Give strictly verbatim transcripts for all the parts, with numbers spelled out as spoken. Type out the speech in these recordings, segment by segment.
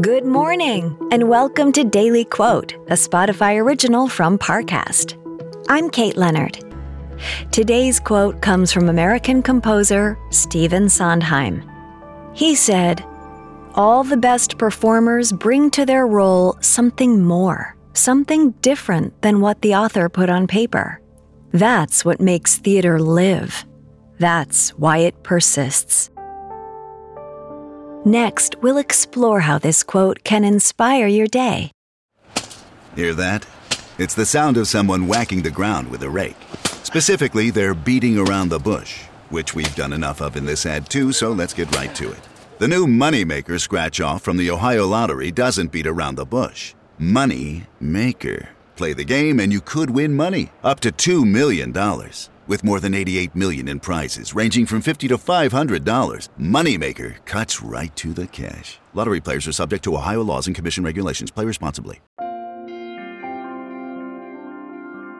Good morning, and welcome to Daily Quote, a Spotify original from Parcast. I'm Kate Leonard. Today's quote comes from American composer Stephen Sondheim. He said, "All the best performers bring to their role something more, something different than what the author put on paper. That's what makes theater live. That's why it persists." Next, we'll explore how this quote can inspire your day. Hear that? It's the sound of someone whacking the ground with a rake. Specifically, they're beating around the bush, which we've done enough of in this ad too, so let's get right to it. The new Moneymaker scratch-off from the Ohio Lottery doesn't beat around the bush. Moneymaker. Play the game and you could win money, up to two million dollars. With more than eighty-eight million dollars in prizes, ranging from fifty dollars to five hundred dollars, Moneymaker cuts right to the cash. Lottery players are subject to Ohio laws and commission regulations. Play responsibly.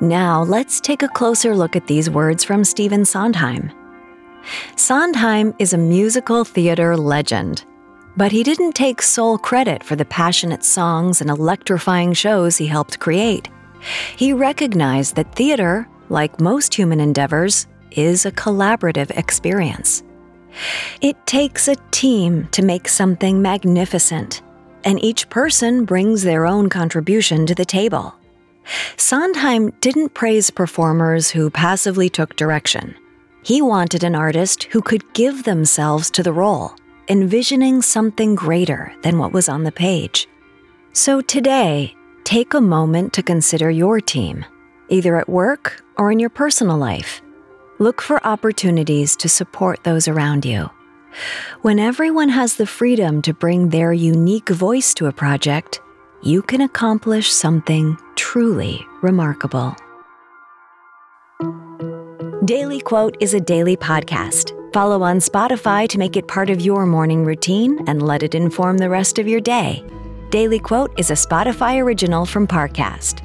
Now, let's take a closer look at these words from Stephen Sondheim. Sondheim is a musical theater legend, but he didn't take sole credit for the passionate songs and electrifying shows he helped create. He recognized that theater, like most human endeavors, is a collaborative experience. It takes a team to make something magnificent, and each person brings their own contribution to the table. Sondheim didn't praise performers who passively took direction. He wanted an artist who could give themselves to the role, envisioning something greater than what was on the page. So today, take a moment to consider your team, either at work or in your personal life. Look for opportunities to support those around you. When everyone has the freedom to bring their unique voice to a project, you can accomplish something truly remarkable. Daily Quote is a daily podcast. Follow on Spotify to make it part of your morning routine and let it inform the rest of your day. Daily Quote is a Spotify original from Parcast.